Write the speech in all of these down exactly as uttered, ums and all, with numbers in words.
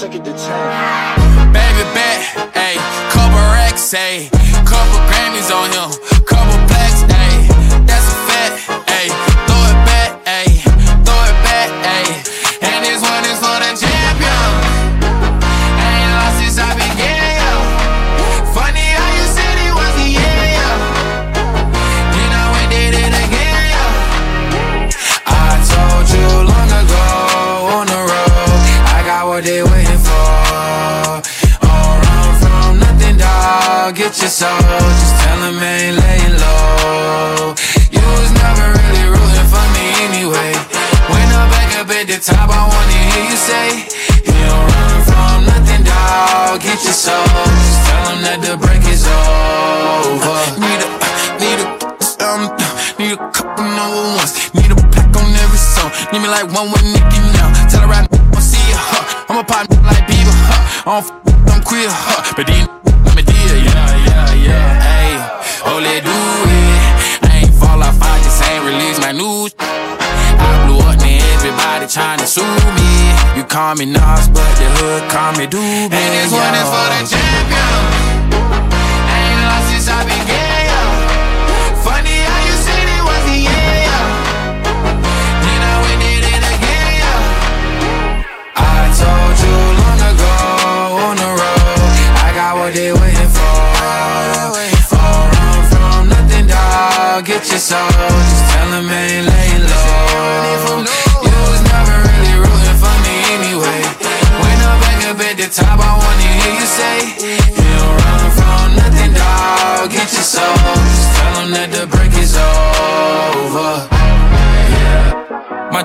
took it to ten. Baby bet, ayy, couple racks, ayy, couple Grammys on him, couple plaques, ayy, that's a fact, ayy, throw it back, ayy, throw it back, ayy, and this one is for the champion. I ain't lost since I began, yo. Funny how you said it was the year, yo. Then I went did it again, yo. I told you long ago on the road, I got what they waiting for. Get your soul, just tell him I ain't laying low. You was never really rooting for me anyway. When I'm back up at the top, I wanna hear you say, you don't run from nothing, dawg. Get your soul, just tell him that the break is over. Need a, need a, um, need a couple number ones. Need a plaque on every song. Need me like one with Nicki now. Tell her I don't see her, huh? I'm a pop like Bieber, huh? I don't f, I'm queer, huh? But then yeah, yeah, yeah, ayy, oh, let's do it. I ain't fall off, I just ain't release my news. I blew up, and everybody tryna sue me. You call me Nas, but the hood call me Doobie. And this one is for the champion. I ain't lost since I began, yo. Funny how you said it was the year, yo. Then I went did it again, yo. I told you long ago on the road, I got what they waiting. Get your soul, just tell him I ain't laying low. You was never really rooting for me anyway. When I'm back up at the top, I wanna hear you say, you don't run from nothing, dawg. Get your soul, just tell him that the break is over. My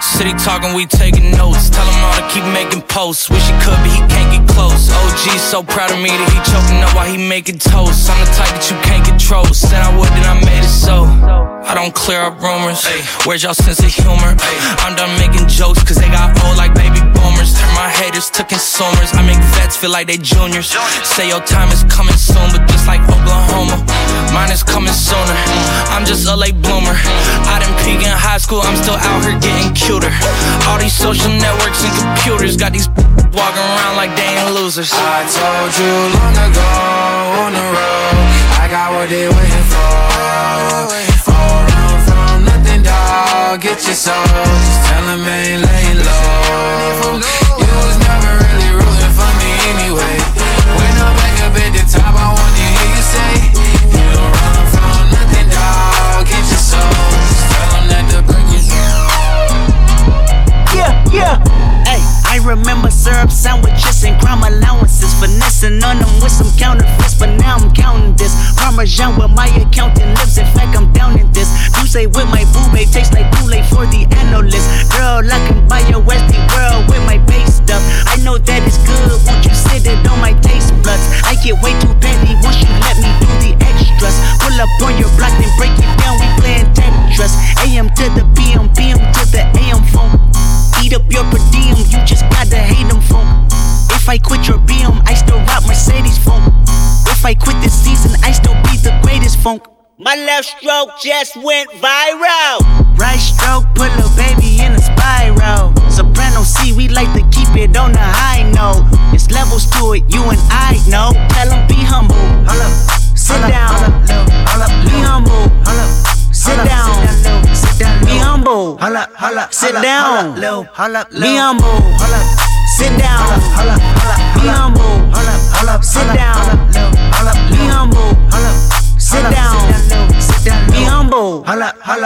City talking, we taking notes. Tell him all to keep making posts. Wish he could but he can't get close. O G's so proud of me that he choking up while he making toast. I'm the type that you can't control. Said I would, then I made it so. I don't clear up rumors. Where's y'all sense of humor? I'm done making jokes cause they got old like baby boomers. Turn my haters to consumers. I make vets feel like they juniors. Say your time is coming soon, but just like Oklahoma, mine is coming sooner. I'm just a late bloomer. I done peak in high school, I'm still out here getting cuter. All these social networks and computers got these walking around like they ain't losers. I told you long ago on the road, I got what they waiting for. Get your soul, just tell him I ain't laying low. You was never really rooting for me anyway. When I'm back up at the top, I wanna hear you say, you don't run from nothing, dawg. Get your soul, just tell him that the break is over. Yeah, yeah. Hey, I remember syrup sandwiches and crime allowances, finessing on them with some counterfeits, but now I'm counting this Parmesan with my accountant lips. In fact, I'm down in this. Say with my boo, babe, tastes like too late for the analyst. Girl, I can buy your Westie world with my base stuff. I know that it's good, won't you sit it on my taste buds? I get way too petty once you let me do the extras. Pull up on your block and break it down, we playing Tetris. A M to the P M, P M to the A M phone. Eat up your per diem, you just gotta hate them phone. If I quit your B M, I still rock Mercedes phone. If I quit this season, I still be the greatest funk. My left stroke just went viral. Right stroke put lil' baby in a spiral. Soprano C, we like to keep it on the high note. It's levels to it, you and I know. Tell him be humble. Hold up, sit down. Be humble. Hold up, sit down. Be humble. Hold up, sit down. Be humble. Sit down. Be humble. Sit down. Be humble. Sit down, be humble. Sit down, be humble.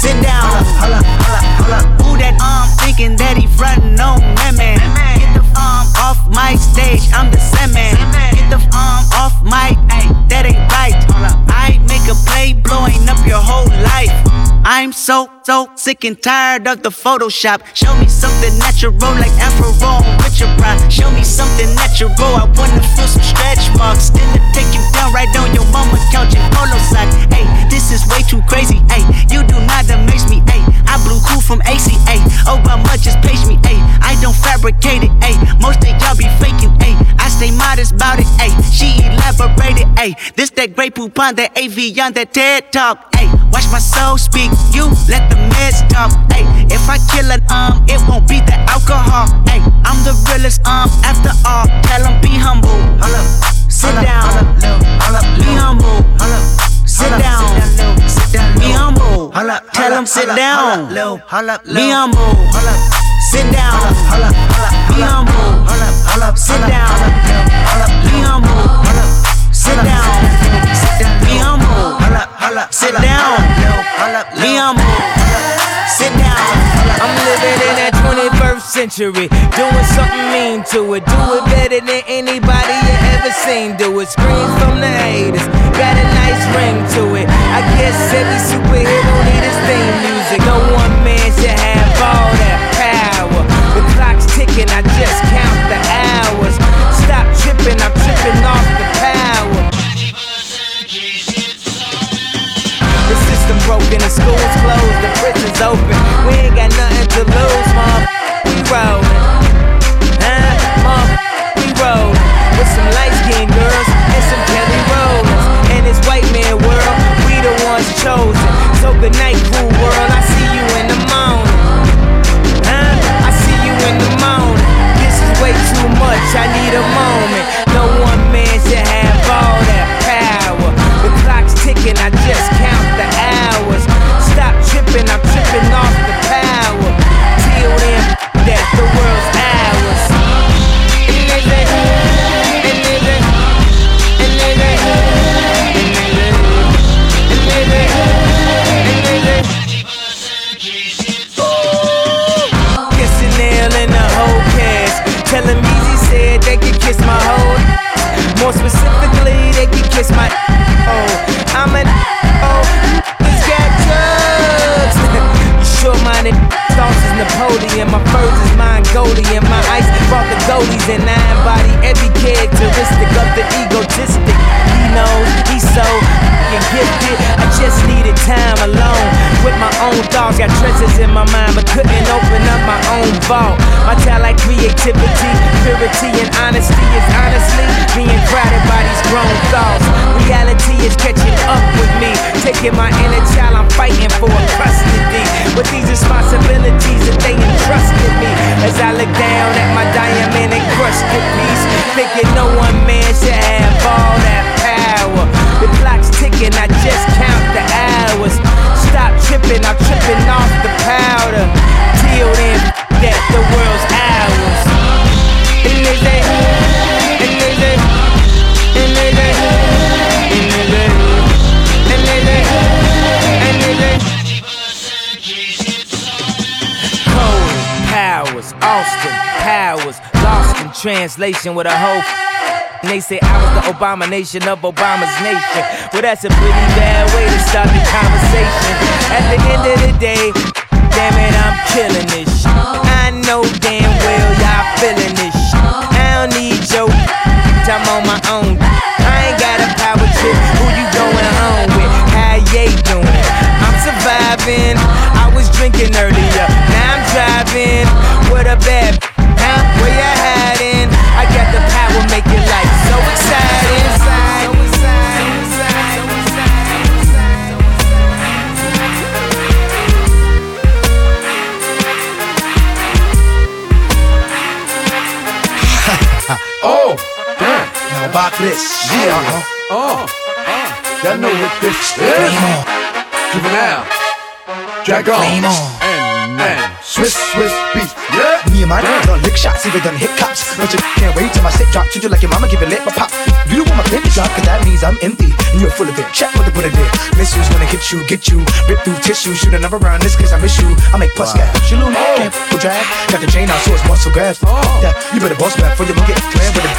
Sit down. Who that um thinking that he frontin' on that man? Get the um off my stage, I'm the Sandman. Get the um off my, ay, that ain't right. I make a play blowing up your whole life. I'm so, so sick and tired of the Photoshop. Show me something natural like Afro with your pride. Show me something natural, I wanna feel some stretch marks. Then to take you down right on your mama's couch in polo sock. Ayy, this is way too crazy, ayy, you do not amaze me, ayy. I blew cool from A C A, oh, but much just page me, ayy. I don't fabricate fabricated, ayy. Most of y'all be faking, ayy. I stay modest about it, ayy. She elaborated, ayy. This that great Poupon, that A V on that TED Talk, ayy. Watch my soul speak, you let the meds talk, ayy. If I kill an um, it won't be the alcohol, ayy. I'm the realest um, after all. Tell them be humble, hold up. Sit down, be humble, sit down, be humble, tell them sit down, be humble, sit down, be humble, sit down, be humble, sit down, be humble, sit down, be humble, sit down. I'm living in that twenty-first century, doing something mean to it. Do it better than anybody you ever seen do it. Screams from the haters, got a nice ring to it. I guess every superhero need his theme music. No one man should have all that power. The clock's ticking, I just count the hours. Stop tripping, I'm tripping off the power. The system broken, the school's closed, the prison's open. We ain't got nothing to lose, mom. We rollin', huh? Mom, we rollin' with some light-skinned girls and some Kelly Rollins. And this white man world, we the ones chosen. So good night, cool world. I see you in the morning, huh? I see you in the morning. This is way too much. I need a moment. No one man should have all that power. The clock's ticking. I just count the hours. Stop tripping. I'm tripping off the power. Till then, that's the world's ours. And they say, and they say, and they say, and they say, and they say, ooh, kissing L and the whole cast. Tell him Easy said they could kiss my whole. More specifically, they could kiss my. Oh, I'm an. Oh. Short-minded thoughts is Napoleon. My furs is Mongolian. My ice brought the goldies, and I embody every characteristic of the egotistic. He knows, he's so f***ing gifted. I just needed time alone with my own thoughts. Got treasures in my mind, but couldn't open up my own vault. My childlike creativity, purity, and honesty is honestly being crowded by these grown thoughts. Reality is catching up with me, taking my inner child. I'm fighting for a custody with these responsibilities that they entrusted me. As I look down at my diamond encrusted piece, thinking no one man should have all that power. The clock's ticking, I just count the hours. Stop tripping, I'm tripping off the powder. Till then, that the world's ours. And they say, and they say, and they say, and they say, and they say, and they say. Powers, Austin Powers, lost in translation with a hope. And they say I was the abomination of Obama's nation. Well, that's a pretty bad way to start the conversation. At the end of the day, damn it, I'm killing this shit. I know damn well y'all feeling this shit. I don't need your I'm on my own. I ain't got a power trip. Who you going home with? How you doing? I'm surviving. I was drinking earlier. Now I'm driving with a bad b- huh? Where you hiding? I got the power, make your life so exciting. So exciting. Oh, damn. Now about this. Yeah. Uh-huh. Oh, oh. Y'all know what this is. Keep it now. Drag on. Man. Swiss, Swiss beef, yeah. Me and my niggas done lick shots, even done hip cops. But you can't wait till my shit drop. Treat you like your mama, give it lit, my pop. You don't want my pin to drop, cause that means I'm empty. And you're full of it, check what they put it in. Missiles wanna hit you, get you. Rip through tissue, shoot another round, this cause I miss you. I make plus wow. Gas, you little oh. Can't f***ing drag. Got the chain out, so it's muscle grabs. Oh. Yeah, you better boss back before you get clear with it.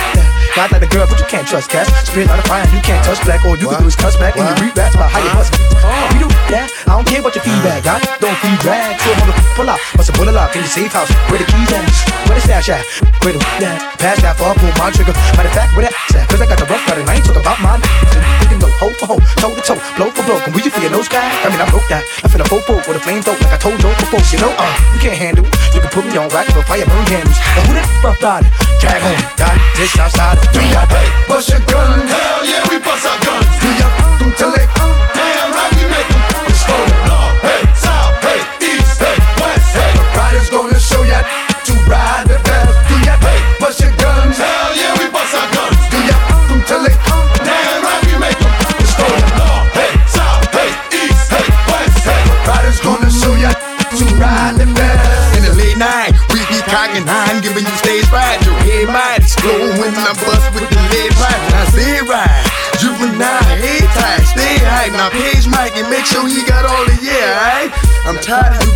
God like a girl, but you can't trust cats. Spirit out of fire, you can't touch black. All you what? Can do is cuss back what? And you read raps about how you must. We don't do that, I don't care what your feedback. I don't feedback, so I'm pull out, must have pulled a lock in the safe house. Where the keys at? Where the stash at? Where the weed at? Pass that far, pull my trigger. Matter of fact, where that at? Cause I got the rough cut and I ain't talking about mine. You can go hoe for hoe, toe to toe, blow for blow. Can we just feel no sky? I mean, I broke that. I feel a fofo with a flamethrower like I told you before. You know, uh, you can't handle. You can put me on rack for fire burn candles. Now who that fuck thought it? Drag on, got this outside. Do ya hey, bust your gun? Hell yeah, we bust our guns. Do ya do till it? Damn right, we make them explode. North, hey, south, hey, east, hey, west, hey. The riders gonna show ya to ride the best. Do ya hey, bust your guns? Hell yeah, we bust our guns. Do ya do till it? Damn right, we make them explode. North, hey, south, hey, east, hey, west, hey. The riders gonna show ya to ride the best. In the late night, we be cocking high and giving you stage ride. Your head might explode when I bust with the lead pipe. I say ride, juvenile, head tight, stay high. Now page Mike and make sure he got all the yeah, alright? I'm tired of you,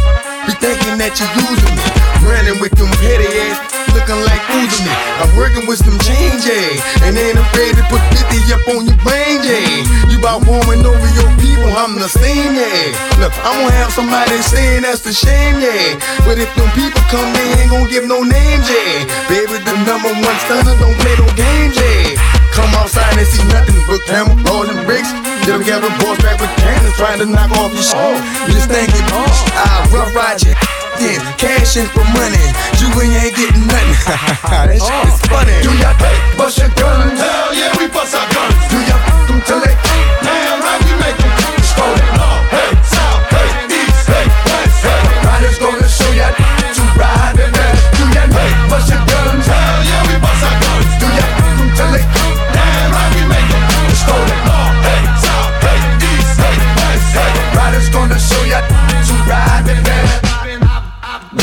be thinking that you using me. Running with them petty ass, looking like fools to me. I'm working with some change, yeah, and ain't afraid to put fifty up on your brain, yeah. You about warming over your people, I'm the same, yeah. Look, I'm gonna have somebody saying that's the shame, yeah. But if them people come, they ain't gonna give no names, yeah. Baby, the number one stunner, don't play no games, yeah. Come outside and see nothing but camera balls and bricks. They'll get a boss back with cannons trying to knock off your show. Just think it, I rough ride you. Cash in for money, you ain't getting nothing. That shit is funny. Do ya pay, bust your guns? Hell yeah, we bust our guns. Do ya do till they keep? Damn right, we make them explode. North, hey, south, hey, east, hey, west, hey. Riders gonna show ya to ride and that. Do ya pay, bust your guns? Hell yeah, we bust our guns. Do ya do till they keep? Damn right, we make them explode. North, hey, south, hey, east, hey, west, hey. Riders gonna show ya to ride and that.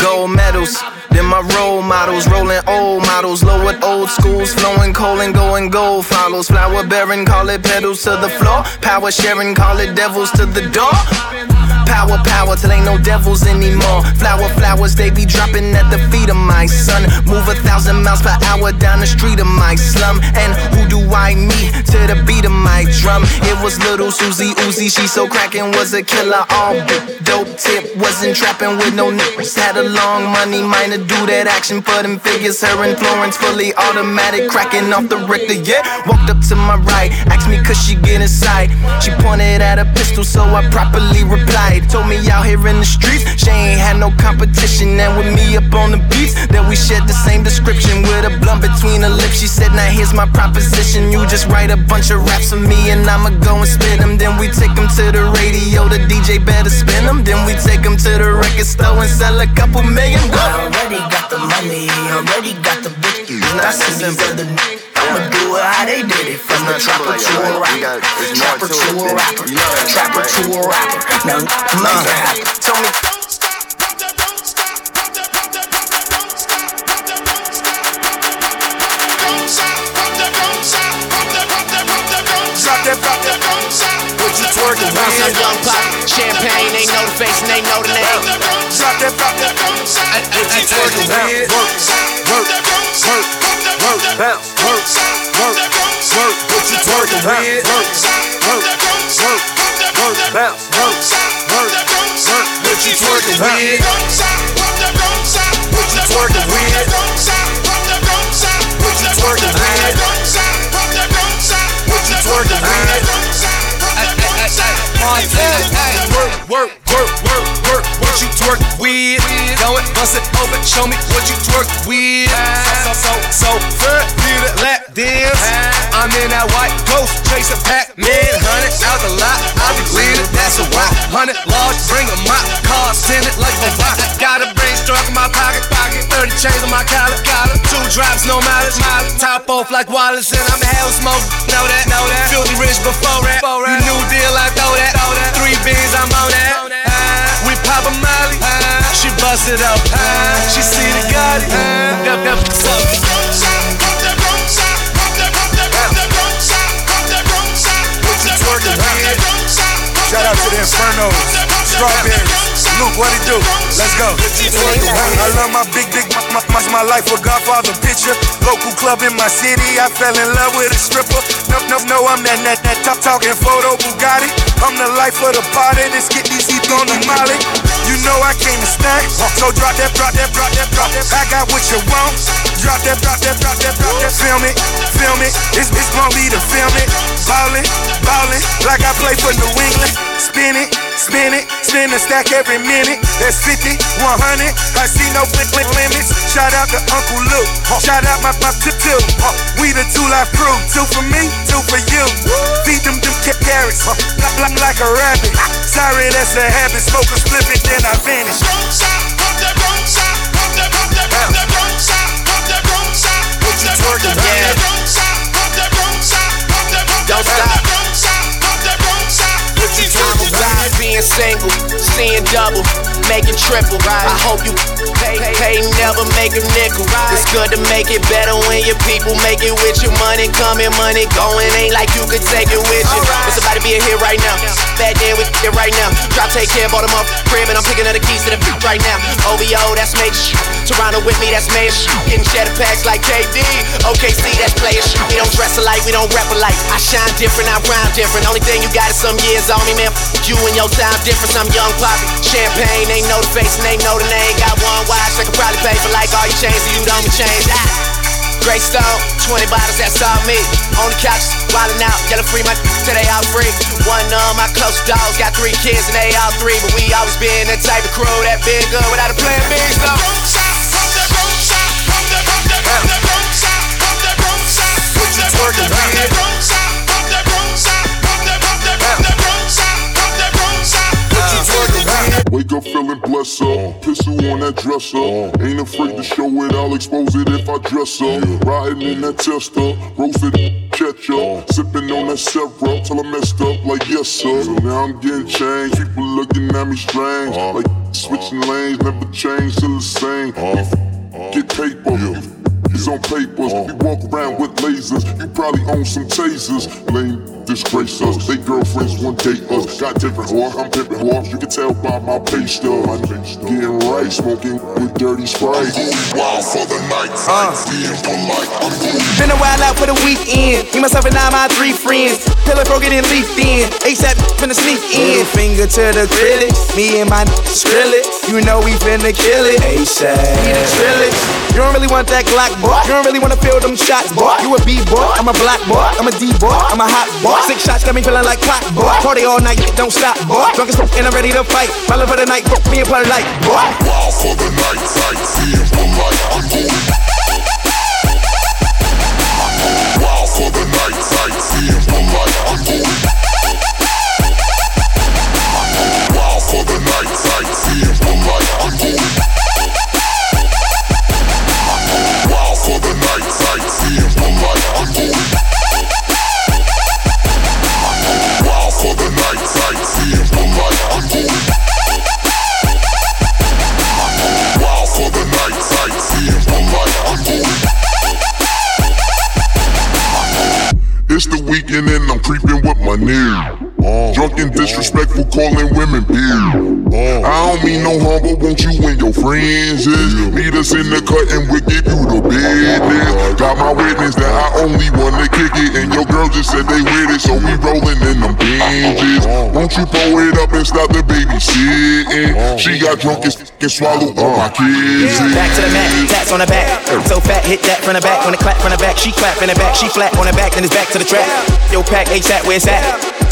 Gold medals, then my role models, rolling old models, low with old schools, flowing coal and going gold follows. Flower bearing, call it pedals to the floor. Power sharing, call it devils to the door. Power, power, till ain't no devils anymore. Flower, flowers, they be dropping at the feet of my son. Move a thousand miles per hour down the street of my slum. And who do I meet to the beat of my drum? It was little Susie Uzi, she so crackin', was a killer. All dope tip, wasn't trappin' with no nippers. Had a long money minor, do that action for them figures. Her and Florence, fully automatic, cracking off the Richter, yeah. Walked up to my right, asked me could she get inside. She pointed at a pistol, so I properly replied. Told me out here in the streets, she ain't had no competition. And with me up on the beats, that we shared the same description. With a blunt between her lips, she said, now here's my proposition. You just write a bunch of raps for me and I'ma go and spit them. Then we take them to the radio, the D J better spin them. Then we take them to the record store and sell a couple million. I already got the money, already got the bitches. That's the n- I'ma do it how they did it. From the trapper to a rapper, trapper to a rapper, trapper to a rapper. Now make it happen. Tell me, don't stop, don't stop, don't stop, don't stop, don't stop, don't stop, don't stop, don't stop. What you twerking? Bounce that blunt pop, champagne. They know the face and they know the name. Drop that pop, what you twerking? Work, work, work. Work, bounce, work, work, work, what you twerking, man? Work, work, work, work, bounce, work, work, work, what you twerking, man? What you twerking, man? What you twerking, man? What you twerking, man? Work, work, work, work, work, what you twerk with? Go it, bust it open, show me what you twerk with. So, so, so, so, feel the lap dance. I'm in that white ghost, chasing Pac-Man. Hundred out the lot, I be leading, that's a rock. Hundred large, bring a mop, car, send it like a rock. Got a brain struck in my pocket, pocket, thirty chains on my collar, collar. Two drops, no mileage, mileage. Top off like Wallace, and I'm a hell smoke, know that, know that. Filthy rich before that, you new deal, I throw that. Three beans, I'm on that. Uh, we pop a molly. Uh, she bust it up. Uh, she see the god. Dump that f***s up. What you twerking, man? Shout out to the Inferno. Strawberries. Luke, what it do? Let's go. I love my big, big, my, my, my life a Godfather picture. Local club in my city, I fell in love with a stripper. No, no, no, I'm that, that, that top talking photo Bugatti. I'm the life of the party, let's get these heat on the molly. You know know I came to stay. So drop that, drop that, drop that, drop that. I got what you want. Drop that, drop that, drop that, drop that. Film it, film it. It's it's gon' be the film it. Ballin', ballin', like I play for New England. Spin it, spin it, spin the stack every minute. That's fifty, one hundred. I see no blink blink limits. Shout out to Uncle Luke. Shout out my pop to two. We the two life crew. Two for me, two for you. Feed them them carrots, like like a rabbit. Sorry, that's a habit. Smoke a split and then I vanish. What you twerking, man? Don't stop. What you twerking, man? Being single, seeing double, making triple. I hope you pay, pay, never make a nickel. It's good to make it better when your people make it with you. Money coming, money going, ain't like you could take it with you. It's about to be a hit right now. Back then, we get right now. Drop, take care, bought them up, crib, and I'm picking up the keys to the beat right now. O V O, that's major shit. Toronto with me, that's major shit. Getting cheddar packs like K D. O K C, that's player shit. We don't dress alike, we don't rap alike. I shine different, I rhyme different. Only thing you got is some years on me, man. You and your time difference, I'm young poppy. Champagne, they know the face and they know the name. Got one watch, I could probably pay for like all your chains and you don't even change. Ah. Grey Stone, twenty bottles, that's all me. On the couch, wildin' out, yelling free my till they all free. One of my close dogs got three kids and they all three. But we always been that type of crew that been good without a plan B, so. What you twerking, man? Wake up feeling blessed up, piss you on that dresser. Ain't afraid to show it, I'll expose it if I dress up. Riding in that Chester, roasted ketchup, sipping on that syrup till I messed up like yes sir. So now I'm getting changed, people looking at me strange, like switching lanes, never change till the same. Get paper, it's on papers. We walk around with lasers, you probably own some tasers. Lame. Disgrace us, they girlfriends one date us. Got different whore, I'm pimpin' whore. You can tell by my page stuff. Getting right, smoking with dirty Sprite. I'm going wild for the night, uh. being polite. I'm going been a while out for the weekend. Me, myself, and I, my three friends. Pillow broke it and leafed in. ASAP finna sneak in. Finger to the critic, me and my drill it. You know we finna kill it. ASAP, we the trillers. You don't really want that Glock, boy. You don't really wanna feel them shots, boy. You a B boy, I'm a black boy, I'm a D boy, I'm a hot boy. Six shots got me feeling like clock, boy. Party all night, don't stop, boy. Drunk as fuck and I'm ready to fight. Ballin' for the night, fuck me and play like, boy. Wild for the night, night, being polite, I'm going. Wild for the night, night, being polite, I'm going. Wild for the night, night, being polite, I'm going. Wild for the night, night, being polite, I'm going. For the night, night, being polite, I'm going. Wild for the night, night, being polite, I'm going. It's the weekend and I'm creeping with my new uh, drunk and disrespectful, calling women beer. Uh, I don't mean no harm, but won't you and your friends is yeah. Meet us in the cut and we'll give you the business. Got my witness that I only wanna kick it, and your girl just said they with it, so we rollin' in them. Won't you pull it up and stop the babysitting? She got drunk and, and swallowed all my kids. Back to the mat, tats on the back. So fat, hit that from the back. When it clap from the back, she clap in the back. She flat on the back, then it's back to the track. Yo, pack, ASAP, where it's at?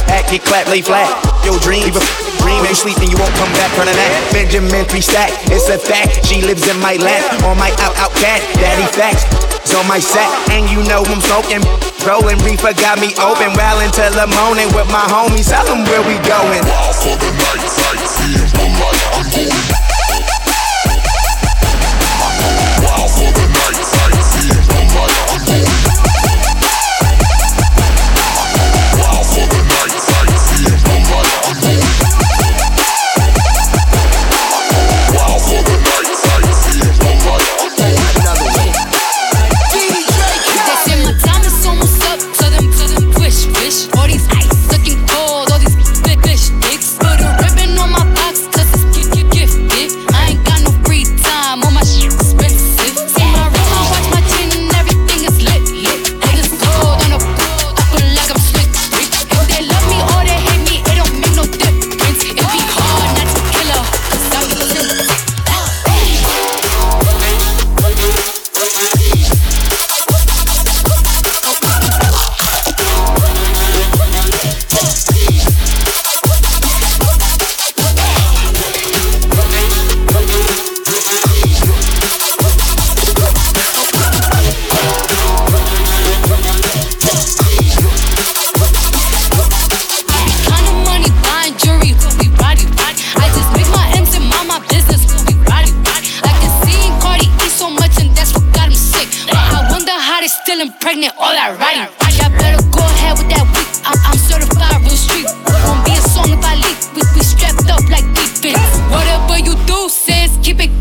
Act, get clap, lay flat. Yo, dream, leave a dream. When you sleep and you won't come back from the night. Benjamin three stack, it's a fact. She lives in my lap, on my out, out cat. Daddy facts, it's on my sack. And you know I'm smoking. Rolling reefer got me open, wildin' till the morning with my homies. Tell them where we going. Wild for the night, night, being polite, I'm going. Wild for the night, night, being polite, I'm going. Wild for the night, night, being polite, I'm going. Wild for the night, night, being polite, I'm going. Another way. D J Khaled. All these ice, looking cold, all these bitch dicks. Put a ribbon on my box, cause it's get, get, get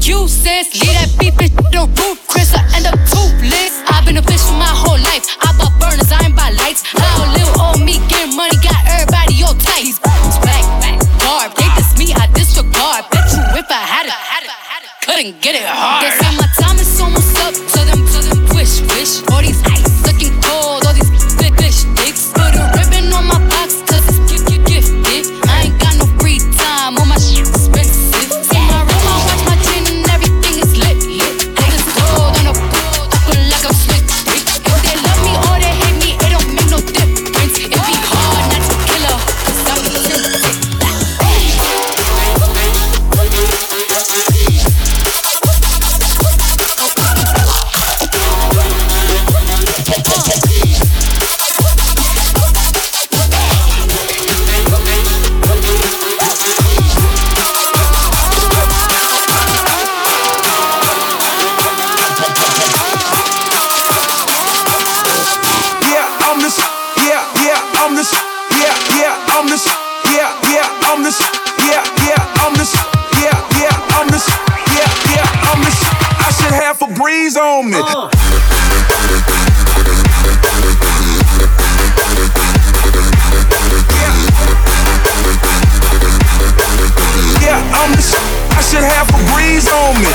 you, sis. Leave that beef, bitch, the roof, Chris, I end up toothless. I've been a bitch for my whole life. I bought burners, I ain't buy lights. How little old me getting money, got everybody all tight. These bitches black, garb, they diss me, I disregard. Bet you if I had it, couldn't get it hard. They say my time is almost up, to them, to them, wish, wish. All these ice looking cold, all these bitch, bitch, dicks. Put a ribbon on my box, cause it's gifted, gifted. I ain't got no free time, all my shit expensive. See my room, I watch my chin, and everything is lit, lit. I just gold on a gold, I feel like I'm slick, bitch. If they love me or they hate me, it don't make no difference. It be hard not to kill her, cause I'm a sick. On me. Uh. Yeah. Yeah, I'm the sh- I should have a breeze on me.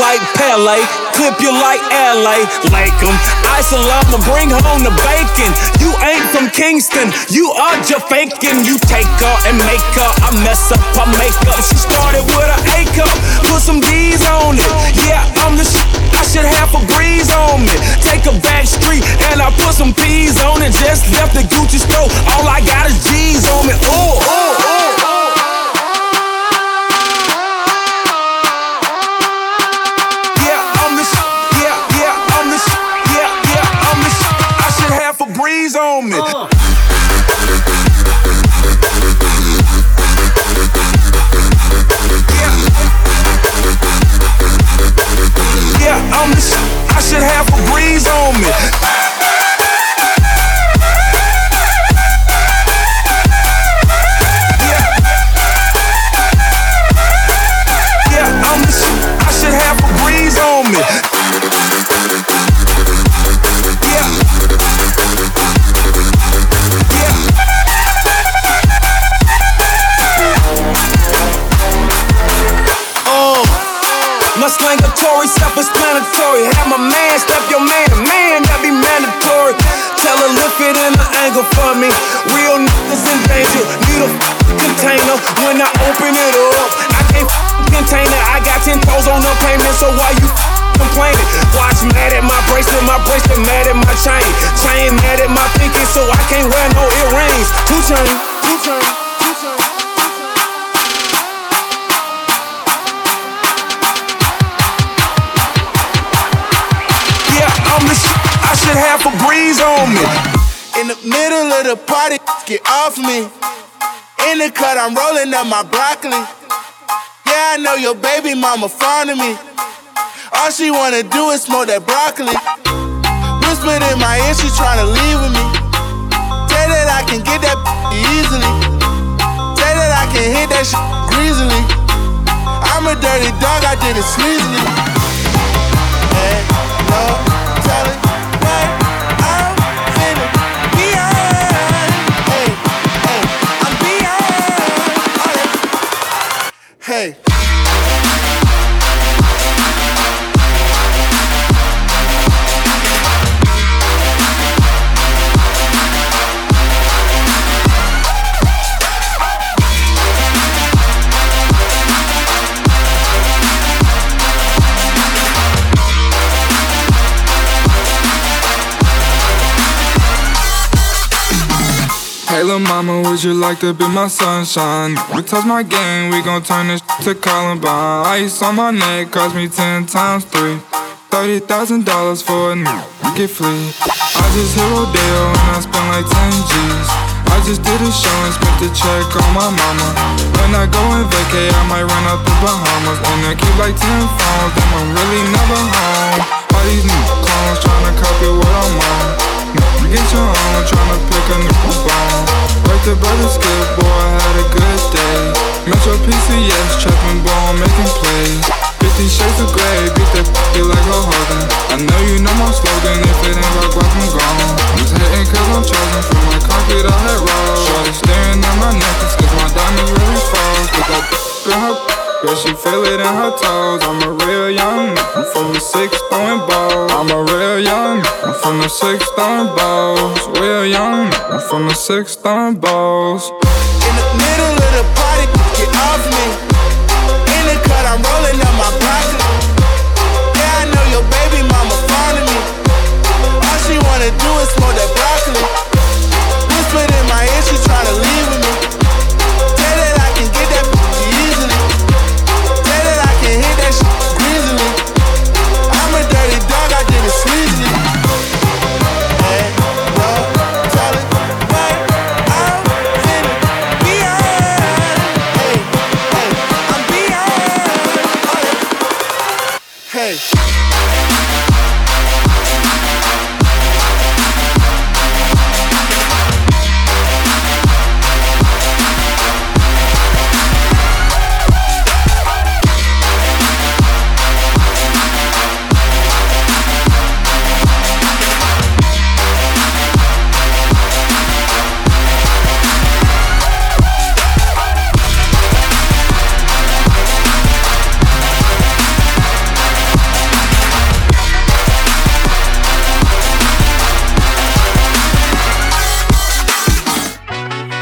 Like Pele, clip you like L A, like them. I salama, bring home the bacon. You ain't from Kingston, you are just faking. You take her and make her, I mess up, I make up. She started with an A cup, put some D's on it. Yeah, I'm the sh- I should have a breeze on me. Take a back street and I put some P's on it. Just left the Gucci store, all I got is G's on me. Ooh, ooh, ooh. Breeze on me. Uh. Yeah. Yeah, I'm the sh- I should have a breeze on me. Yeah. Yeah, I'm the sh- I should have a breeze on me. Self-explanatory, have my man step your man, man that be mandatory. Tell her lift it in the angle for me. Real niggas in danger, need a f- container. When I open it up, I can't f- contain it. I got ten toes on the payment, so why you f- complaining? Watch mad at my bracelet, my bracelet mad at my chain, chain mad at my pinky, so I can't wear no earrings. Two chain, two chain, two chain. I should have a breeze on me. In the middle of the party, get off me. In the cut, I'm rolling up my broccoli. Yeah, I know your baby mama fond of me. All she wanna do is smoke that broccoli. Whispered in my ear, she tryna leave with me. Tell that I can get that easily. Tell that I can hit that shit greasily. I'm a dirty dog, I did it sleazily. Hey, no. Hey. Hey lil' mama, would you like to be my sunshine? We touch my game, we gon' turn this sh- to Columbine. Ice on my neck, cost me ten times three. Thirty thousand dollars for a nigga, we get flea. I just hit Rodeo and I spent like ten G's. I just did a show and spent the check on my mama. When I go and vacay, I might run out the Bahamas. And I keep like ten phones, and I'm really never home. All these feet on that road. Shawty staring at my necklace, cause my diamond really falls. Look up in her, girl, she feel it in her toes. I'm a real young, I'm from the six throwing balls. I'm a real young, I'm from the six throwing balls. Real young, I'm from the six throwing balls. In the middle of the party, get off me. In the cut, I'm rolling up my pocket. Yeah, I know your baby mama fond of me. All she wanna do is smoke that broccoli. Whisper in my ear, she tryna leave with me. Say that I can get that bitch easily. Say that I can hit that shit greasily. I'm a dirty dog, I did it sleazily.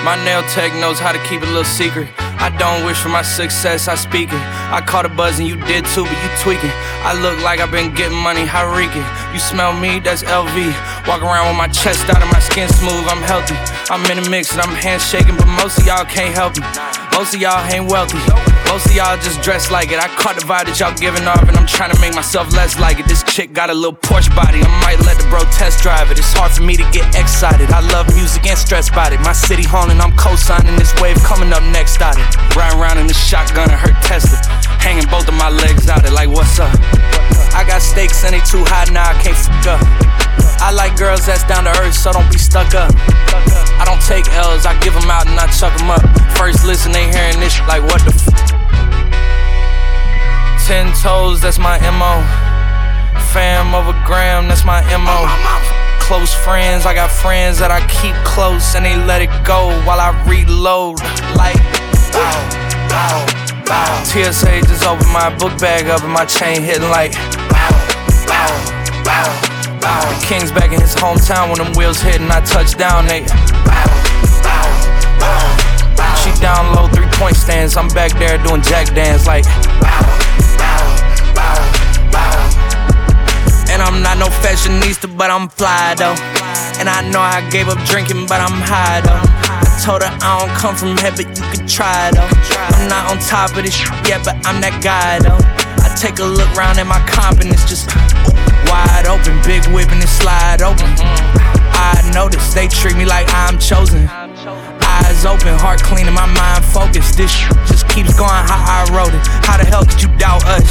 My nail tech knows how to keep a little secret. I don't wish for my success, I speak it. I caught a buzz and you did too, but you tweaking. I look like I've been getting money, how reeking. You smell me, that's L V. Walk around with my chest out and my skin smooth, I'm healthy. I'm in the mix and I'm handshaking, but most of y'all can't help me. Most of y'all ain't wealthy. Most of y'all just dress like it. I caught the vibe that y'all giving off, and I'm trying to make myself less like it. This chick got a little Porsche body. I might let the bro test drive it. It's hard for me to get excited. I love music and stressed about it. My city haunting, I'm co-signing this wave coming up next out it. Riding around in the shotgun and her Tesla, hanging both of my legs out it. Like what's up? I got stakes and they too high now. Nah, I can't fuck up. I like girls that's down to earth, so don't be stuck up. I don't take L's, I give them out and I chuck them up. First listen, they hearing this sh- like what the f. Ten toes, that's my M O. Fam over gram, that's my M O. Close friends, I got friends that I keep close, and they let it go while I reload. Like, bow, bow, bow. T S A just opened my book bag up and my chain hitting like, bow, bow, bow, bow. The King's back in his hometown when them wheels hit and I touch down, they, bow, bow, bow, bow. She down low, three point stands, I'm back there doing jack dance like, bow. And I'm not no fashionista, but I'm fly though. And I know I gave up drinking, but I'm high though. I told her I don't come from here, but you could try though. I'm not on top of this shit yet, but I'm that guy though. I take a look round at my comp and it's just wide open, big whip and it slide open. I notice they treat me like I'm chosen. Eyes open, heart clean, and my mind focused. This shit just keeps going how I wrote it. How the hell could you doubt us?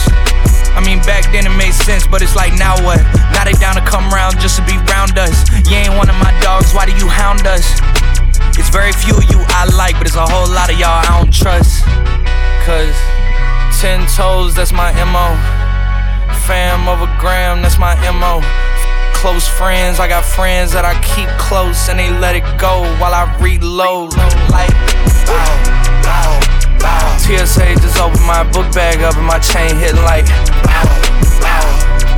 I mean, back then it made sense, but it's like, now what? Now they down to come round just to be round us. You ain't one of my dogs, why do you hound us? It's very few of you I like, but it's a whole lot of y'all I don't trust. Cause ten toes, that's my M O. Fam over gram, that's my M O. Close friends, I got friends that I keep close, and they let it go while I reload. Like, bow, bow. T S A just opened my book bag up and my chain hitting like, bow, bow,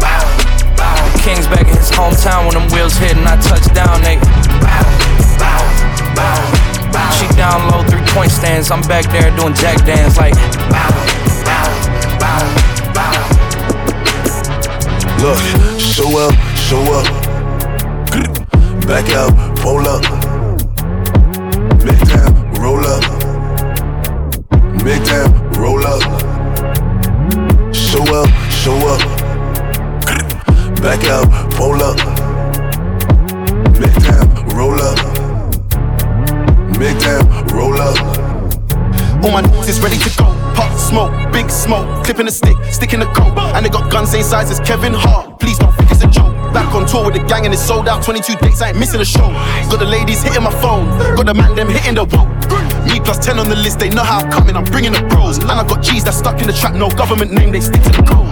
bow, bow. The King's back in his hometown when them wheels hit and I touch down, they, bow, bow, bow, bow. She down low, three point stands, I'm back there doing jack dance like, bow, bow, bow, bow. Look, show up, show up. Back up, pull up. Midtown, roll up. Big time, roll up. Show up, show up. Back up, pull up. Big time, roll up. Big time, roll up. All my n***s is ready to go. Hot smoke, big smoke, clipping a stick, sticking a coat. And they got guns same size as Kevin Hart. Please don't think it's a joke. Back on tour with the gang and it's sold out. twenty-two dates, I ain't missing a show. Got the ladies hitting my phone, got the man them hitting the wall. Me plus ten on the list, they know how I'm coming, I'm bringing the bros. And I got G's that's stuck in the trap, no government name, they stick to the code.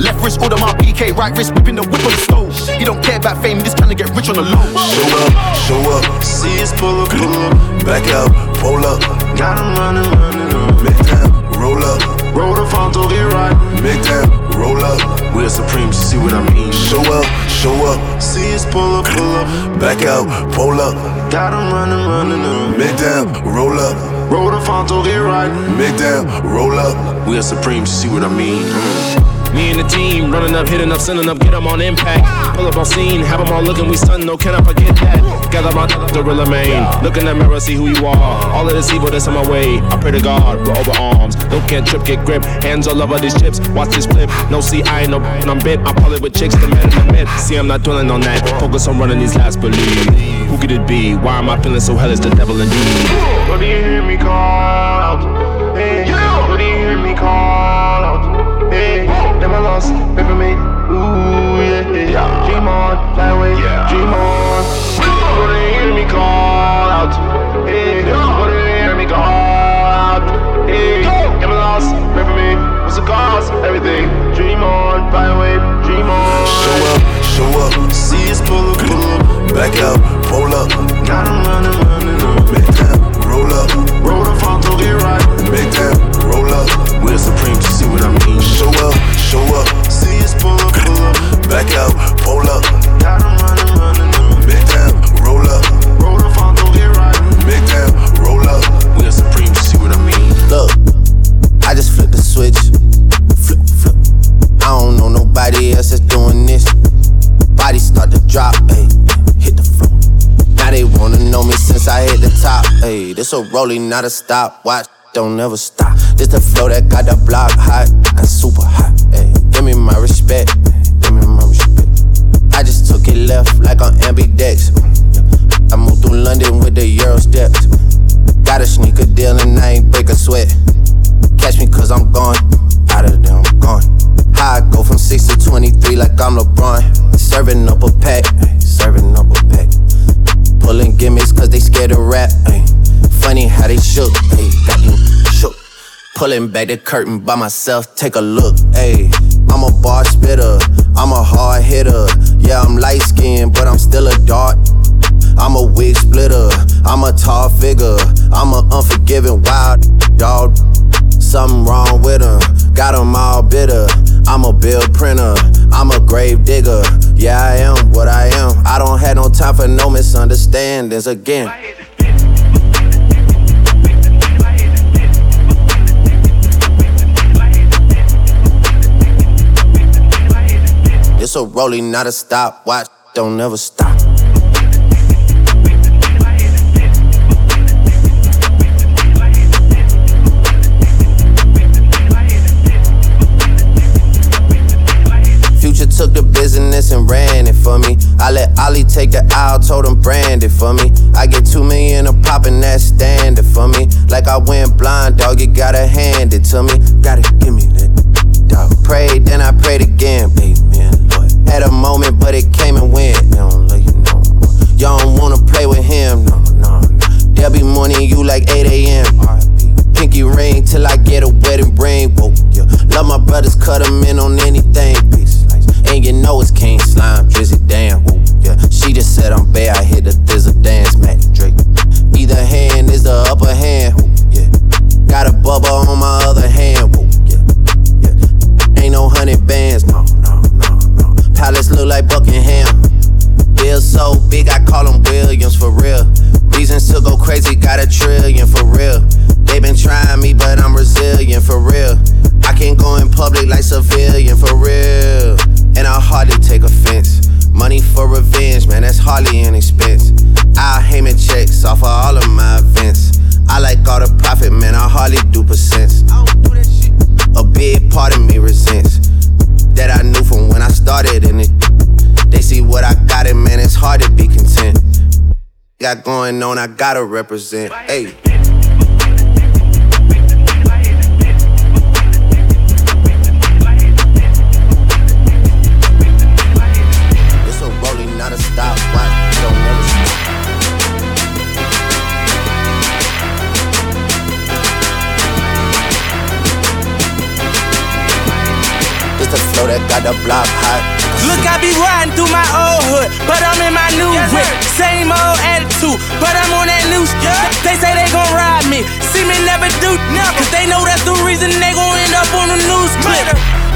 Left wrist order my P K, right wrist whipping the whip on the stove. You don't care about fame, just trying to get rich on the low. Show up, show up, see us pull up, pull up. Back up, roll up, got 'em running, running up. Make them roll up, roll the phone to get right. Make them roll up, we're supreme, see what I mean. Show up, show up, see us pull up, pull up. Back out, pull up, got 'em running, running up. Make them roll up, roll the phone to get right. Make them roll up, we're supreme, see what I mean. Mm. Me and the team, running up, hitting up, sending up, get them on impact. Pull up on scene, have them all looking, we stunned, no can I forget that. Gather my gorilla mane, look in the mirror, see who you are. All of this evil that's in my way, I pray to God, we're over arms. No can't trip, get grip, hands all over these chips, watch this flip. No see, I ain't no and I'm bit, I poly with chicks, the man in the mid. See, I'm not dwelling on that, focus on running these last believe. Who could it be, why am I feeling so hell, is the devil in you? What do you hear me call out? Hey, what do you hear me call out? Hey. Never my loss, never me, ooh, yeah, yeah. Dream on, fly away, yeah. Dream on. What do you hear me call out? Hey, what do you hear me call out? Hey, never lost, never me, what's the cost? Everything, dream on, fly away, dream on. Show up, show up, see us pull up, pull up. Back up, pull up, got 'em running, running up. Make them roll up, roll the phone to get right. Make them roll up, we're supreme, see what I mean. Show up. Show up, see us pull up, pull up. Back out, pull up. Got 'em running, running up. Make them roll up. Roll the phone, don't get right. Make them roll up. We are supreme, see what I mean. Look, I just flipped the switch. Flip, flip. I don't know nobody else that's doing this. Body start to drop, ayy. Hit the floor. Now they wanna know me since I hit the top, ayy. This a rolling, not a stop. Watch, don't ever stop. This the flow that got the block hot and super hot. Give me my respect, give me my respect. I just took it left like on ambidex. I moved through London with the Euro steps. Got a sneaker deal and I ain't break a sweat. Catch me cause I'm gone, out of there I'm gone. How I go from six to twenty-three like I'm LeBron. Serving up a pack, serving up a pack. Pulling gimmicks cause they scared to rap. Funny how they shook, got you shook. Pulling back the curtain by myself, take a look, ayy. I'm a bar spitter, I'm a hard hitter. Yeah, I'm light skinned, but I'm still a dart. I'm a wig splitter, I'm a tall figure. I'm a unforgiving wild dog. Something wrong with him, got him all bitter. I'm a bill printer, I'm a grave digger. Yeah, I am what I am. I don't have no time for no misunderstandings again. It's a rolling, not a stop. Watch, don't ever stop. Future took the business and ran it for me. I let Ollie take the aisle, told him brand it for me. I get two million a pop and that's standard for me. Like I went blind, dog, you gotta hand it to me. Gotta give me that, dog. Prayed, then I prayed again, baby. Had a moment, but it came and went. Y'all don't wanna play with him, no, no. There'll be morning, you like eight a.m. Pinky ring till I get a wedding ring. Whoa, yeah. Love my brothers, cut them in on anything. And you know it's King Slime, Drizzy, damn. Whoa, yeah. She just said I'm bad, I hit the thizzle dance, Mac Drake. Either hand is the upper hand. Whoa, yeah. Got a bubba on my other hand. Whoa, yeah. Yeah. Ain't no hundred bands, no. Palace look like Buckingham. Bill so big, I call him Williams for real. Reasons to go crazy, got a trillion for real. They been trying me, but I'm resilient for real. I can't go in public like civilian for real. And I hardly take offense. Money for revenge, man, that's hardly an expense. I'll hammer checks off of all of my events. I like all the profit, man, I hardly do percents. I don't do that shit. A big part of me resents that I knew from when I started in it. They see what I got, and man, it's hard to be content. Got going on, I gotta represent. Hey. It's a got the block hot. Look, I be riding through my old hood, but I'm in my new whip. Same old attitude, but I'm on that loose. They say they gon' ride me, see me never do nothing, cause they know that's the reason they gon' end up on the news clip.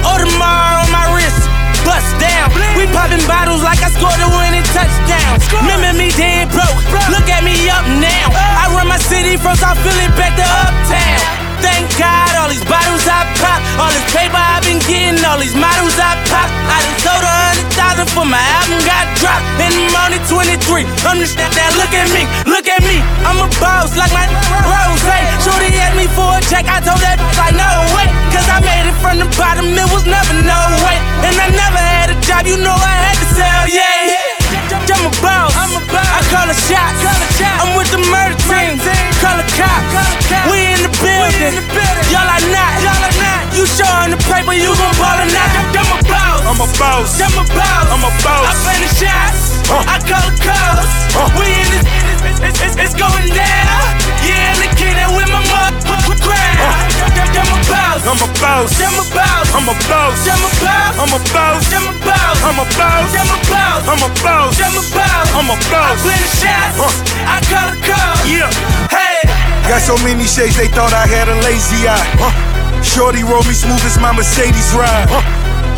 Audemars on my wrist, bust down. We poppin' bottles like I scored a winning touchdown. Remember me dead broke, look at me up now. I run my city from South Philly back to Uptown. Thank God all these bottles I pop, all this paper I been getting, all these models I pop. I done sold a hundred thousand for my album got dropped, and I'm only twenty-three. I'm the shit that look at me, look at me. I'm a boss like my Rose. Hey, shorty asked me for a check, I told that like no way, cause I made it from the bottom, it was never no way, and I never had a job, you know I had to sell, yeah. I'm a boss, I'm a boss. I call a shot, I'm with the murder team, call a cop. We in the building. Y'all are not, y'all are not. You showing the paper, you gon' ball or not. I'm a boss, I'm a boss, I'm a boss, I'm a boss. I play the shots, uh. I call the calls. Uh. We in this, it's, it's, it's going down. Yeah, the kid that with my motherfucking crowd. Uh. I'm a boss, I'm a boss, I'm a boss, I'm a boss, I'm a boss, I'm a boss, I'm a boss, I'm a boss, I'm a boss, I'm a boss, I'm a boss, I'm a boss. I play the shots, uh. I call the calls. Yeah, hey. Got so many shades, they thought I had a lazy eye. Uh. Shorty roll me smooth as my Mercedes ride. Uh,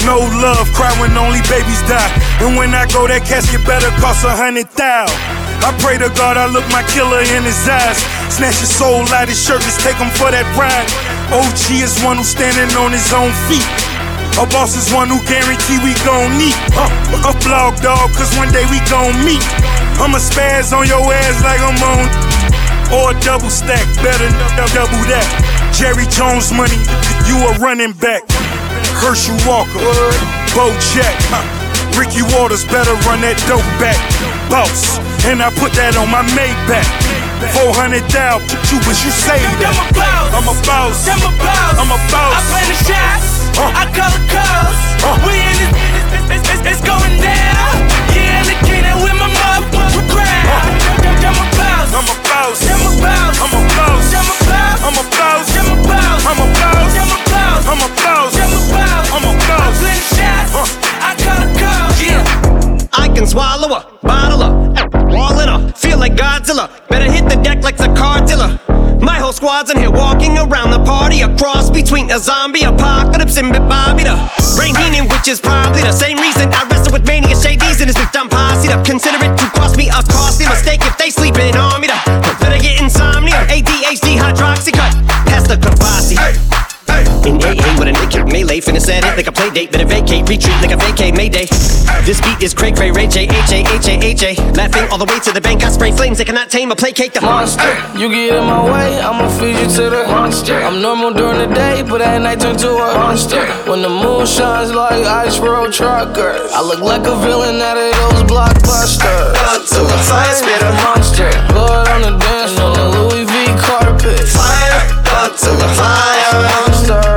no love, cry when only babies die. And when I go, that casket better cost a hundred thou. I pray to God I look my killer in his eyes. Snatch his soul out his shirt, let's take him for that pride. O G is one who's standing on his own feet. A boss is one who guarantee we gon' eat. Uh, a vlog dog, cause one day we gon' meet. I'ma spaz on your ass like I'm on. Or a double stack, better double that. Jerry Jones money, you a running back. Herschel Walker, Bo Jack, huh. Ricky Waters, better run that dope back. Boss, and I put that on my Maybach. four hundred thou, you wish you saved that. I'm a boss, I'm a boss, I'm a boss. I play the shots, uh. I call the calls. Uh. We in this, it's, it's, it's going down. Yeah, the kid that with my motherfucking crowd. Uh. I'm a boss, I'm a boss, I'm a boss, I'm a boss, I'm a boss, I'm a boss, I'm a boss, I'm a boss, I'm a boss, I'm a boss. I play the shots, uh. I call the calls. Yeah, I can swallow a bottle up. All in her, feel like Godzilla. Better hit the deck like the car dealer. My whole squad's in here walking around the party, a cross between a zombie apocalypse and Bobby the Brain Heenan, which is probably the same reason I wrestle with Mania Shady's and his bitch I'm posse up. Consider it to cost me a costly mistake if they sleeping on me. Better get insomnia, A D H D, hydroxy cut, past the Kavasi. In A A with an A K melee, finna set it like a play date, better vacate, retreat like a vacate, mayday. This beat is cray cray, Ray J, H A, H A, H A. Laughing all the way to the bank, I spray flames, they cannot tame or placate the monster. You get in my way, I'ma feed you to the monster. I'm normal during the day, but at night turn to a monster. When the moon shines like ice road truckers, I look like a villain out of those blockbusters. Up to a fire, spit a monster. Blood on the dance floor, the Louis V carpet. Fire, up to the fire, monster.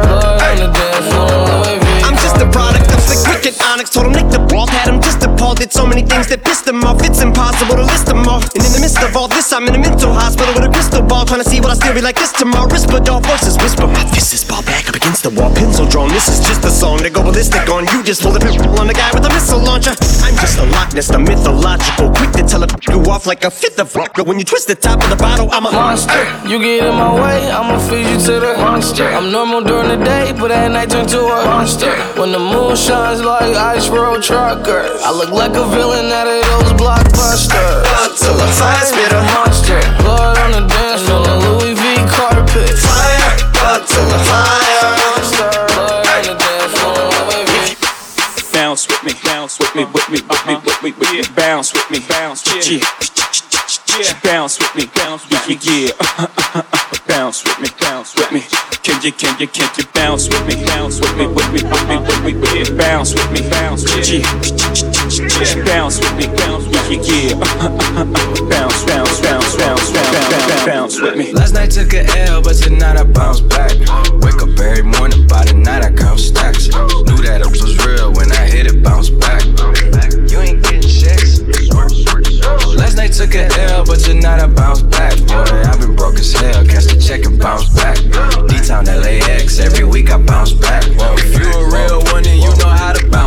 Onyx told him Nick the ball, had him just appalled. Did so many things that pissed him off, it's impossible to list them all. And in the midst of all this, I'm in a mental hospital with a crystal ball, trying to see what I still be like this tomorrow. Rispadol voices whisper, my fist is ball back up against the wall, pencil drawn. This is just a song to go ballistic on. You just pull the pimple on the guy with a missile launcher. I'm just a Loch Ness, the mythological, quick to tell a you off like a fifth of vodka. When you twist the top of the bottle, I'm a monster. Hey. You get in my way, I'ma feed you to the monster. I'm normal during the day, but at night turn to a monster. When the moon shines like ice road truckers, I look like a villain out of those blockbusters. Up till the fire, spit a monster. Blood on the dance floor, the Louis V carpet. Fire, up till the fire, monster. Blood on the dance floor, Louis V. Bounce with me, bounce with me, with me, with me, with me, with me. Bounce with me, bounce, yeah. Bounce with me, bounce with me, yeah. Bounce with me, bounce with me. Can you, can you, can you bounce with me? Bounce with me, with me, with me, with me, with me. Bounce with me, bounce, yeah. Bounce with me, bounce with me, yeah. Bounce, bounce, bounce, bounce, bounce, bounce with me. Last night took a L, but tonight I bounce back. Wake up every morning, by the night I count stacks. Knew that it was real when I hit it, bounce back. You ain't getting checks. Last night took a L, but tonight I bounce back. Boy, I've been broke as hell, cash the check and bounce back. D-Town L A X, every week I bounce back. Whoa. If you a real one, then you know how to bounce.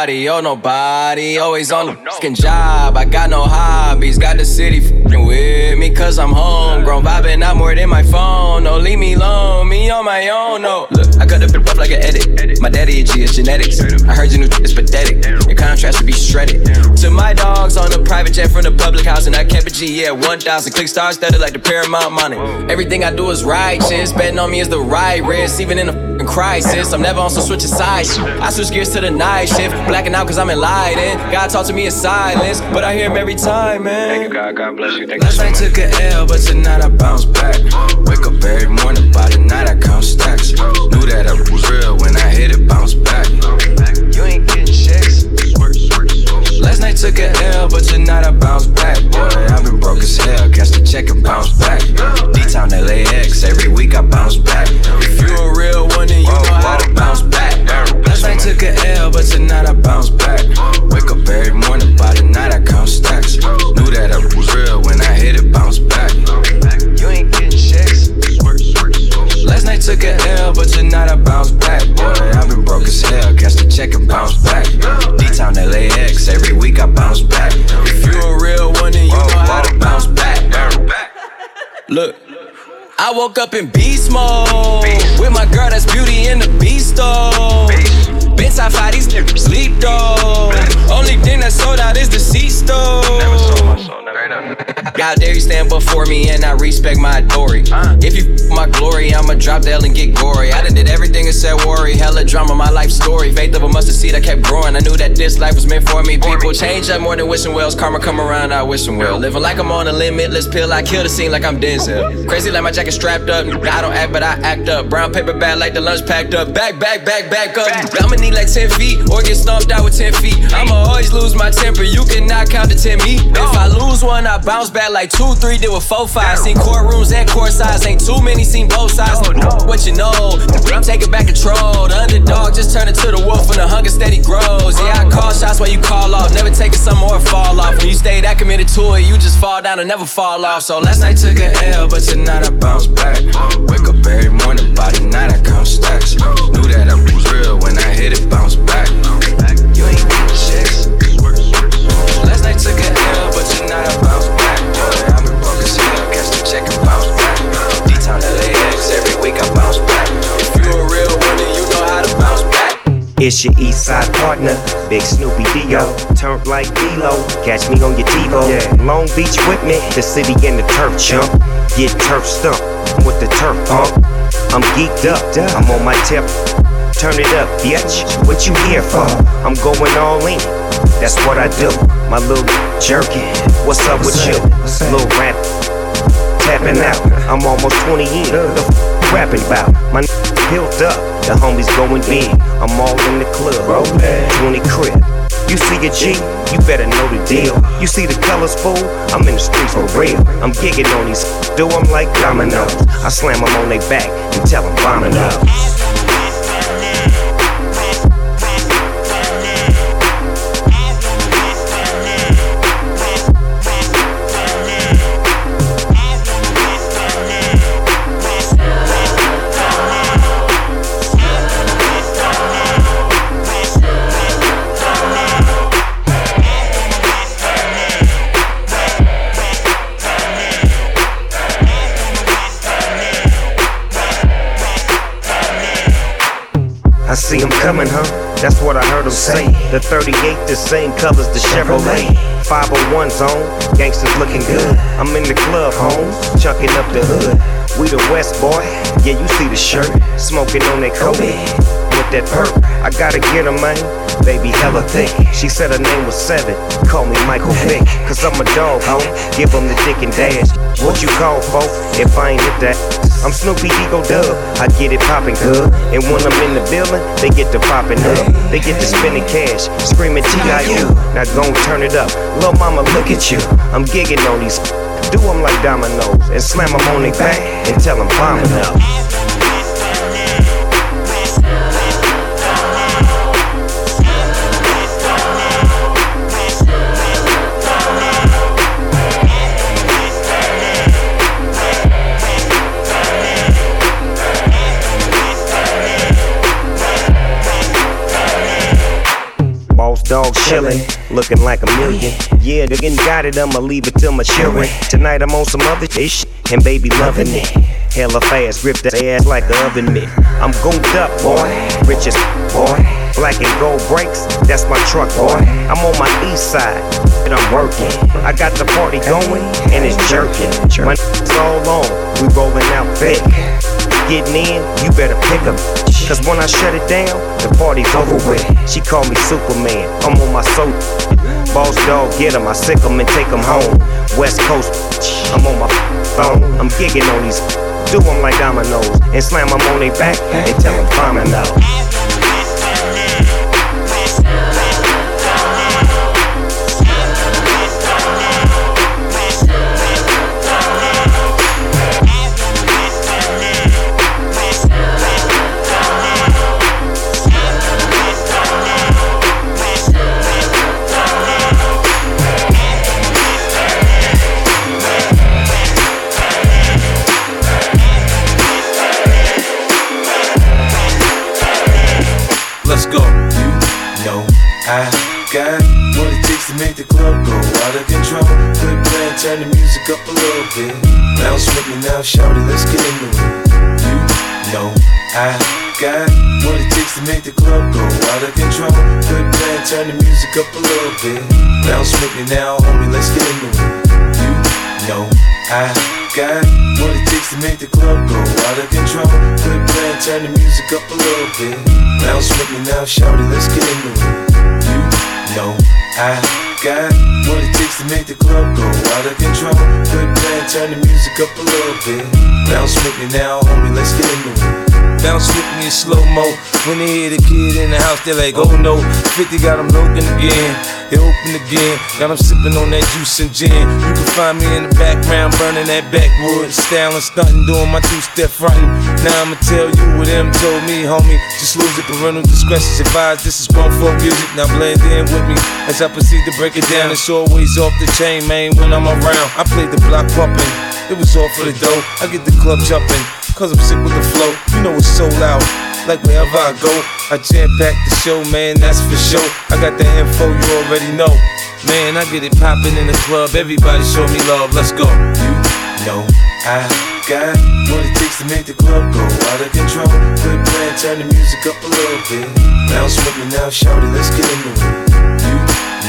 body, oh nobody, always on the fucking job. I got no hobbies, got the city fucking with me, cause I'm homegrown, vibing out more than my phone. No, leave me alone, me on my own, no. Look, I cut the bitch up like an edit. My daddy a G, it's genetics. I heard your new shit is pathetic. Your contrast should be shredded. To my dogs on a private jet from the public house, and I kept a G, yeah, one thousand. Click stars studded like the Paramount money. Everything I do is righteous, betting on me is the right risk, even in a fucking crisis. I'm never on some switching sides. I switch gears to the night shift, blacking out cause I'm enlightened. God talk to me in silence, but I hear him every time, man. Thank you, God, God bless you. Thank Last you so night much. Took an L, but tonight I bounce back. Wake up every morning, by the night I count stacks. Knew that I was real when I hit it, bounce back. You ain't getting checks. Last night took an L, but tonight I bounce back. Boy, I've been broke as hell, catch the check and bounce back. D-Town L A X, every week I bounce back. If you a real one, then you know how to bounce back. Last night took an L, but tonight I bounce back. Wake up every morning, by the night I count stacks. Knew that I was real when I hit it, bounce back. You ain't getting checks. Last night took an L, but tonight I bounce back. Boy, I've been broke as hell, catch the check and bounce back. D-Town L A X, every week I bounce back. If you a real one, then you know how to bounce back. Look, I woke up in beast mode with my girl that's Beauty and the Beast though. Bitch, I fight these niggas sleep though. Only thing that sold out is the deceased though. Never sold my soul, never done. God dare you stand before me and I respect my authority. Uh. If you f- my glory, I'ma drop the L and get gory. I done did everything except worry. Hella drama, my life story. Faith of a mustard seed, I kept growing. I knew that this life was meant for me. People change up more than wishing wells. Karma come around, I wish them well. Living like I'm on a limitless pill. I kill the scene like I'm Denzel. Crazy like my jacket strapped up. I don't act, but I act up. Brown paper bag like the lunch packed up. Back, back, back, back up. I'ma need like ten feet or get stomped out with ten feet. I'ma always lose my temper. You cannot count to ten me. If I lose one, I bounce back like two three, deal with four five. Seen courtrooms and court sides. Ain't too many seen both sides. No, no. What you know? I'm taking back control. The underdog just turned into the wolf and the hunger steady grows. Yeah, I call shots while you call off. Never taking something or fall off. When you stay that committed to it, you just fall down and never fall off. So last night took an L, but tonight I bounce back. Wake up every morning, by the night I count stacks. Knew that I was real when I hit it, bounce back. You ain't getting checks. Last night took an L, but tonight I bounce back. Boy, I've been broke as hell, catch the check and bounce back. D-Town L A X, every week I bounce back. If you a real one, then you know how to bounce back. It's your east side partner, Big Snoopy Dio. Turf like D-Lo, catch me on your TiVo. Yeah. Long Beach with me, the city and the turf chump. Get turf stumped with the turf pump. I'm geeked up, I'm on my tip. Turn it up, bitch, what you here for? I'm going all in, that's what I do. My little jerky, what's up with you? Little rap, tapping out. I'm almost twenty in, the f- rapping bout. My n- built up, the homies going big. I'm all in the club, twenty crib. You see a G, you better know the deal. You see the colors, fool, I'm in the streets for real. I'm gigging on these, do them like dominoes. I slam them on they back and tell them bombing up. I see him coming, huh? That's what I heard him say. The thirty-eight, the same colors, the Chevrolet. five oh one zone, gangsters looking good. I'm in the club, home, chucking up the hood. We the West, boy, yeah, you see the shirt. Smoking on that Kobe, with that perp. I gotta get her, man, baby hella thick. She said her name was Seven, call me Michael Vick. Cause I'm a dog, home, give him the dick and dash. What you call, folks, if I ain't hit that? I'm Snoopy Ego Dub, I get it poppin' good. And when I'm in the building, they get to poppin' up. They get to spendin' cash, screamin' T I U. Now gon' turn it up, lil' mama look at you. I'm giggin' on these, do them like dominoes. And slam them on their back, and tell them bombin' up. Lost dog chillin', looking like a million. Yeah, they getting got it, I'ma leave it till my children. Tonight I'm on some other ish, and baby loving it. Hella fast, rip that ass like an oven mitt. I'm gooped up, boy, rich as boy. Black and gold brakes, that's my truck, boy. I'm on my east side, and I'm working. I got the party going, and it's jerking. My n****s all on, we rolling out thick. Getting in, you better pick 'em. Cause when I shut it down, the party's over with. She called me Superman, I'm on my soap. Boss dog, get 'em, I sick 'em and take 'em home. West Coast, I'm on my phone. I'm gigging on these, do 'em like dominoes. And slam 'em on their back and tell 'em climbing out. Let's go. You know I got what it takes to make the club go out of control. Quit playing, turn the music up a little bit. Bounce with me now, shout it, let's get into it. You know I got what it takes to make the club go out of control. Quit playing, turn the music up a little bit. Bounce with me now, homie, let's get into it. You know I got what it takes to make the club go out of control. Quit playing, turn the music up a little bit. Bounce with me now, shout it, let's get into it. You know I got what it takes to make the club go out of control. Quit playing, turn the music up a little bit. Bounce with me now, homie, let's get into it. Bounce with me in slow-mo. When they hear the kid in the house, they like, oh no. fifty got them open again. They open again, got them sipping on that juice and gin. You can find me in the background, burning that backwood, styling, stunting, doing my two-step frontin'. Now I'ma tell you what them told me, homie. Just lose it, parental discretion's advised. This is one folk music, now blend in with me as I proceed to break it down. It's always off the chain, man, when I'm around. I played the block pumping, it was all for the dough. I get the club jumping, cause I'm sick with the flow. You know it's so loud, like wherever I go, I jam-pack the show, man, that's for sure. I got the info, you already know. Man, I get it poppin' in the club, everybody show me love, let's go. You know I got what it takes to make the club go out of control. Good plan, turn the music up a little bit. Bounce with me now, shout it, let's get into it. You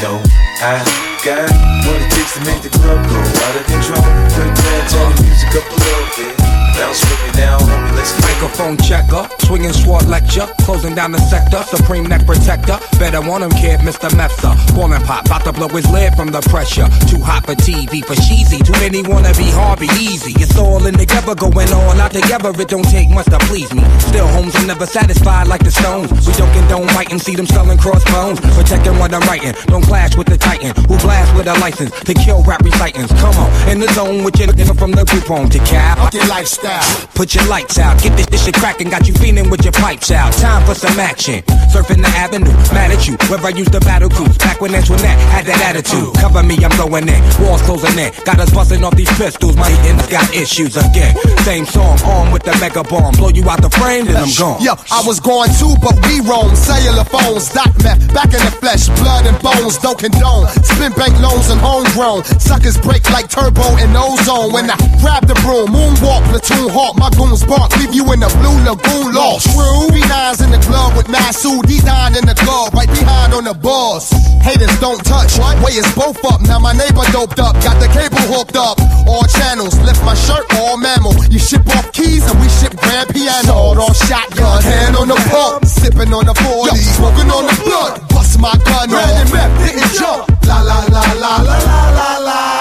know I got what it takes to make the club go out of control. Good plan, turn the music up a little bit. Bounce with me now, homie, let's get into it. Microphone checker, swinging sword lecture, closing down the sector, supreme neck protector. Better want him, kid, Mister Mepsa. Ballin' pop, bout to blow his lid from the pressure. Too hot for T V, for cheesy. Too many wanna be Harvey, easy. It's all in together, going all out together. It don't take much to please me. Still, homes, I'm never satisfied like the Stones. We don't condone fighting, see them selling crossbones. Protecting what I'm writing, don't clash with the titan who blast with a license to kill rap recitants. Come on, in the zone with your nigga from the group home to cap. Up your lifestyle, put your lights out, get this shit cracking, got you feeling with your pipes out. Time for some action. Surfing the avenue, mad at you. Where I used to battle cruise, back when Antoinette had that attitude. Cover me, I'm going in. Walls closing in. Got us busting off these pistols. My ends got issues again. Same song, armed with the mega bomb. Blow you out the frame, then I'm gone. Yo, I was gone too, but we roam. Cellular phones, doc meth, back in the flesh, blood and bones, don't condone. Spin bank loans and homegrown. Suckers break like turbo and ozone. When I grab the broom, moonwalk, platoon hawk, my goons bark, leave you in the blue lagoon lost. True. B nines in the club with Masu, D nine in the club, right behind on the bars. Haters don't touch, what? Way is both up. Now my neighbor doped up, got the cable hooked up. All channels, left my shirt, all mammal. You ship off keys and we ship grand piano. Sold off shotgun, hand on the pump, sipping on the forty, smoking on the blood. Bust my gun, ran and rap, didn't jump. La la la la la la la la.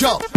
Jump.